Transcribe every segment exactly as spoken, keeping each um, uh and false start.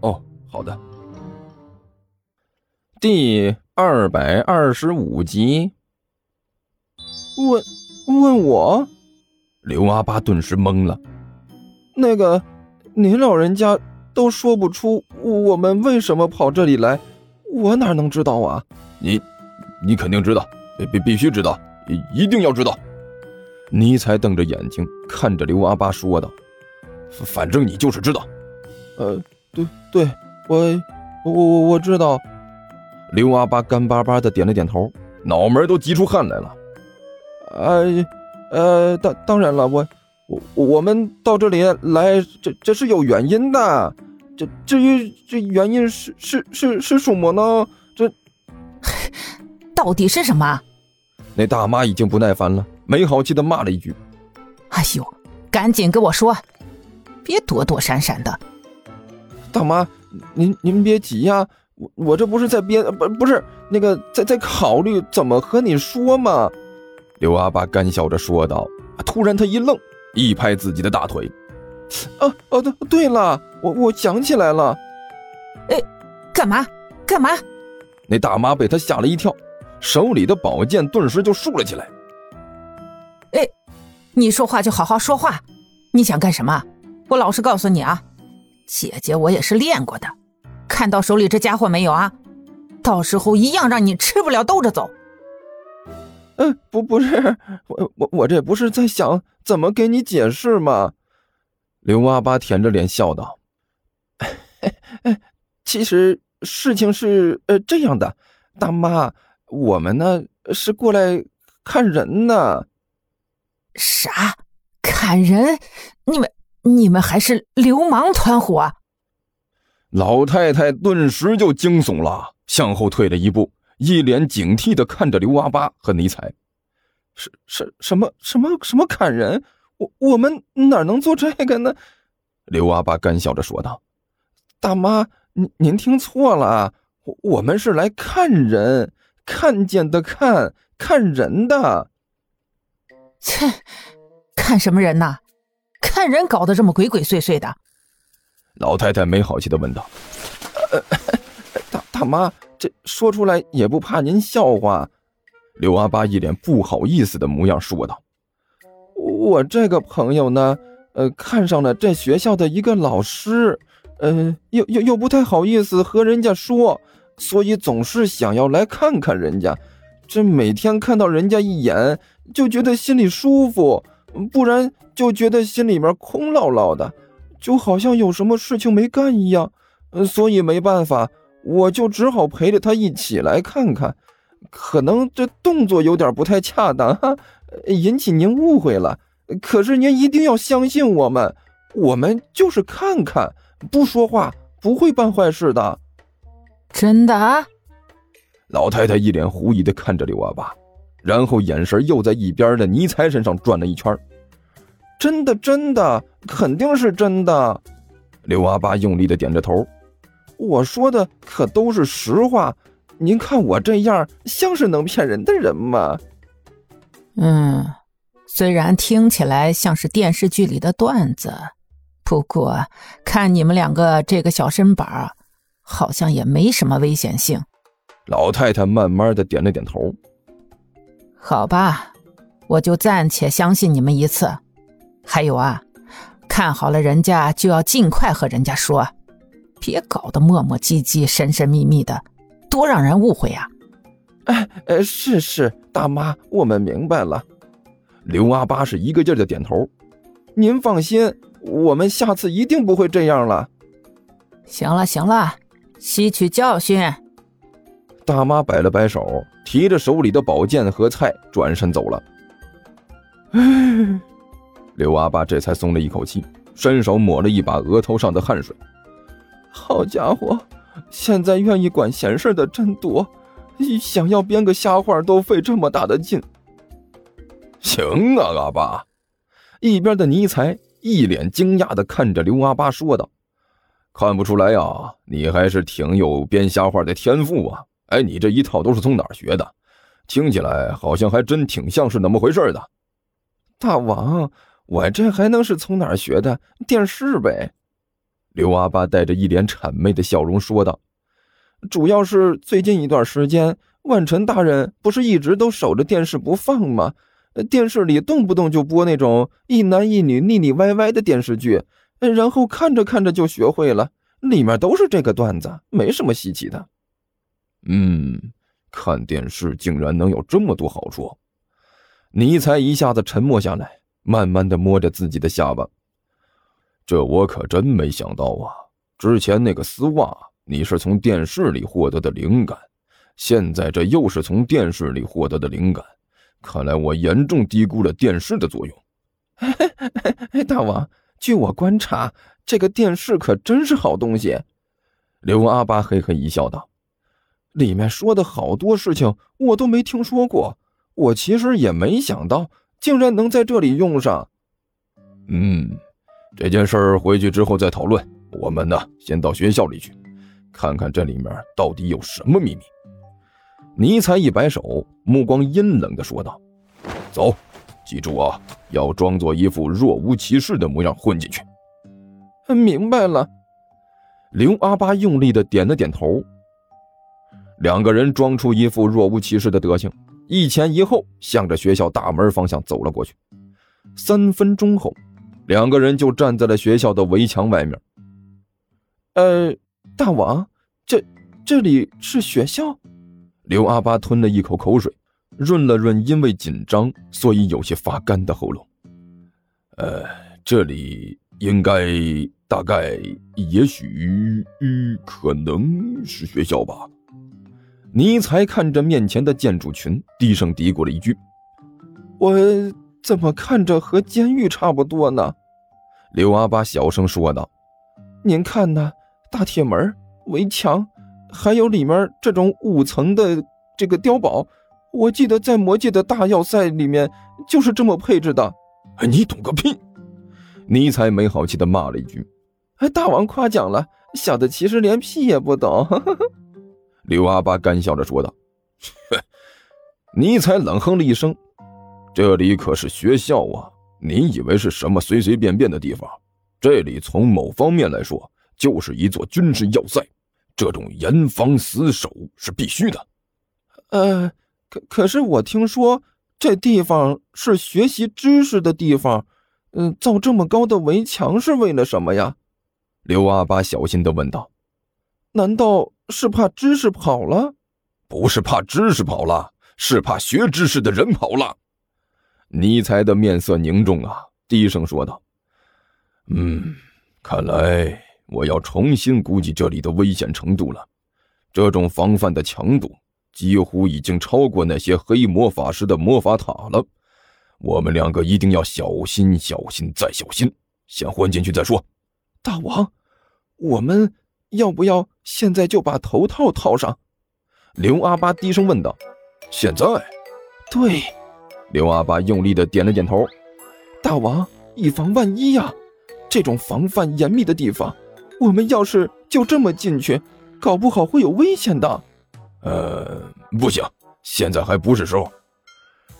哦，好的。第二百二十五集。问问我？刘阿巴顿时懵了。那个，您老人家都说不出我们为什么跑这里来，我哪能知道啊？你，你肯定知道，必必须知道，一定要知道。尼才瞪着眼睛看着刘阿巴说道：“反正你就是知道。”呃，对对，我我我我知道。刘阿巴干巴巴的点了点头，脑门都急出汗来了。呃呃，当当然了，我。我我们到这里来，这这是有原因的。这至于这原因是是是是什么呢？这到底是什么？那大妈已经不耐烦了，没好气的骂了一句：“哎呦，赶紧跟我说，别躲躲闪闪的。”大妈，您您别急呀、啊，我我这不是在编，不不是那个在在考虑怎么和你说嘛。刘阿爸干笑着说道，突然他一愣。一拍自己的大腿，啊哦、啊、对了，我我想起来了，哎，干嘛干嘛？那大妈被他吓了一跳，手里的宝剑顿时就竖了起来。哎，你说话就好好说话，你想干什么？我老实告诉你啊，姐姐我也是练过的，看到手里这家伙没有啊？到时候一样让你吃不了兜着走。嗯、哎，不不是，我我我这不是在想怎么给你解释嘛。刘阿巴舔着脸笑道：“哎哎、其实事情是呃这样的，大妈，我们呢是过来看人的。”啥？看人？你们你们还是流氓团伙、啊？老太太顿时就惊悚了，向后退了一步。一脸警惕地看着刘阿巴和尼采，什什什么什么什么砍人？我我们哪能做这个呢？刘阿巴干笑着说道：“大妈，您您听错了，我我们是来看人，看见的看，看人的。”切，看什么人呐？看人搞得这么鬼鬼祟祟的。老太太没好气地问道：“呃、大大妈。”这说出来也不怕您笑话。”刘阿巴一脸不好意思的模样说道：“我这个朋友呢，呃，看上了这学校的一个老师，呃，又又又不太好意思和人家说，所以总是想要来看看人家。这每天看到人家一眼，就觉得心里舒服，不然就觉得心里面空落落的，就好像有什么事情没干一样。呃，所以没办法。”我就只好陪着他一起来看看，可能这动作有点不太恰当哈，引起您误会了。可是您一定要相信我们，我们就是看看，不说话，不会办坏事的。真的啊？老太太一脸狐疑地看着刘阿爸，然后眼神又在一边的尼才身上转了一圈。真的真的，肯定是真的。刘阿爸用力地点着头。我说的可都是实话，您看我这样像是能骗人的人吗？嗯，虽然听起来像是电视剧里的段子，不过看你们两个这个小身板，好像也没什么危险性。老太太慢慢的点了点头。好吧，我就暂且相信你们一次。还有啊，看好了人家就要尽快和人家说。别搞得磨磨唧唧神神秘秘的，多让人误会啊。哎哎，是是，大妈，我们明白了。刘阿巴是一个劲儿的点头。您放心，我们下次一定不会这样了。行了行了，吸取教训。大妈摆了摆手，提着手里的宝剑和菜转身走了。刘阿巴这才松了一口气，伸手抹了一把额头上的汗水。好家伙，现在愿意管闲事的真多，想要编个瞎话都费这么大的劲。行啊，阿爸。一边的尼才一脸惊讶地看着刘阿巴说道，看不出来呀、啊，你还是挺有编瞎话的天赋啊。哎，你这一套都是从哪儿学的？听起来好像还真挺像是那么回事的。大王，我这还能是从哪儿学的？电视呗。刘阿巴带着一脸谄媚的笑容说道，主要是最近一段时间，万晨大人不是一直都守着电视不放吗？电视里动不动就播那种一男一女腻腻歪歪的电视剧，然后看着看着就学会了，里面都是这个段子，没什么稀奇的。嗯，看电视竟然能有这么多好处。尼才一下子沉默下来，慢慢的摸着自己的下巴。这我可真没想到啊，之前那个丝袜你是从电视里获得的灵感，现在这又是从电视里获得的灵感，看来我严重低估了电视的作用。大王，据我观察，这个电视可真是好东西。刘阿巴嘿嘿一笑道，里面说的好多事情我都没听说过，我其实也没想到竟然能在这里用上。嗯，这件事儿回去之后再讨论，我们呢先到学校里去看看这里面到底有什么秘密。尼才一摆手，目光阴冷地说道，走，记住啊，要装作一副若无其事的模样混进去。明白了。刘阿巴用力地点了点头。两个人装出一副若无其事的德行，一前一后向着学校大门方向走了过去。三分钟后，两个人就站在了学校的围墙外面。呃大王，这这里是学校？刘阿巴吞了一口口水，润了润因为紧张所以有些发干的喉咙。呃这里应该大概也许、呃、可能是学校吧。尼才看着面前的建筑群，低声嘀咕了一句，我怎么看着和监狱差不多呢？刘阿巴小声说道，您看呢，大铁门、围墙，还有里面这种五层的这个碉堡，我记得在魔界的大要塞里面就是这么配置的。你懂个屁！尼才没好气地骂了一句。大王夸奖了，小的其实连屁也不懂。刘阿巴干笑着说道。尼才冷哼了一声，这里可是学校啊，你以为是什么随随便便的地方？这里从某方面来说就是一座军事要塞，这种严防死守是必须的。呃，可可是我听说这地方是学习知识的地方，嗯、呃，造这么高的围墙是为了什么呀？刘阿巴小心地问道。难道是怕知识跑了？不是怕知识跑了，是怕学知识的人跑了。尼才的面色凝重啊，低声说道，嗯，看来我要重新估计这里的危险程度了，这种防范的强度几乎已经超过那些黑魔法师的魔法塔了，我们两个一定要小心小心再小心，先混进去再说。大王，我们要不要现在就把头套套上？刘阿巴低声问道。现在？对。刘阿巴用力地点了点头。大王，以防万一呀、啊，这种防范严密的地方我们要是就这么进去，搞不好会有危险的。呃，不行，现在还不是时候。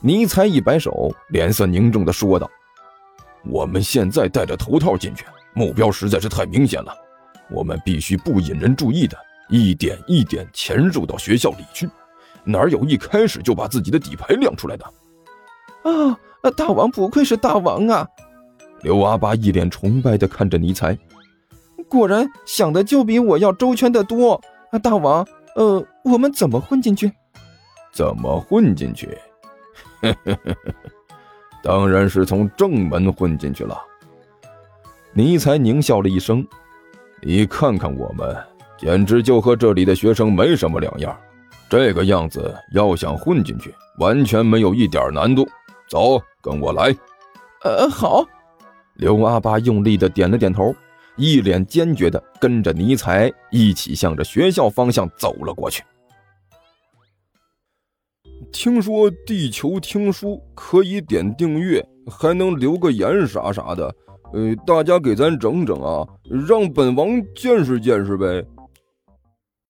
尼才一摆手，脸色凝重地说道：“我们现在戴着头套进去，目标实在是太明显了。我们必须不引人注意的，一点一点潜入到学校里去。哪有一开始就把自己的底牌亮出来的？”啊，大王不愧是大王啊！刘阿巴一脸崇拜地看着尼才。果然想的就比我要周全的多。大王，呃，我们怎么混进去？怎么混进去？当然是从正门混进去了。尼才狞笑了一声，你看看我们，简直就和这里的学生没什么两样，这个样子要想混进去，完全没有一点难度。走，跟我来。呃，好。刘阿巴用力地点了点头。一脸坚决地跟着尼采一起向着学校方向走了过去。听说地球听书可以点订阅，还能留个言啥啥的，呃，大家给咱整整啊，让本王见识见识呗。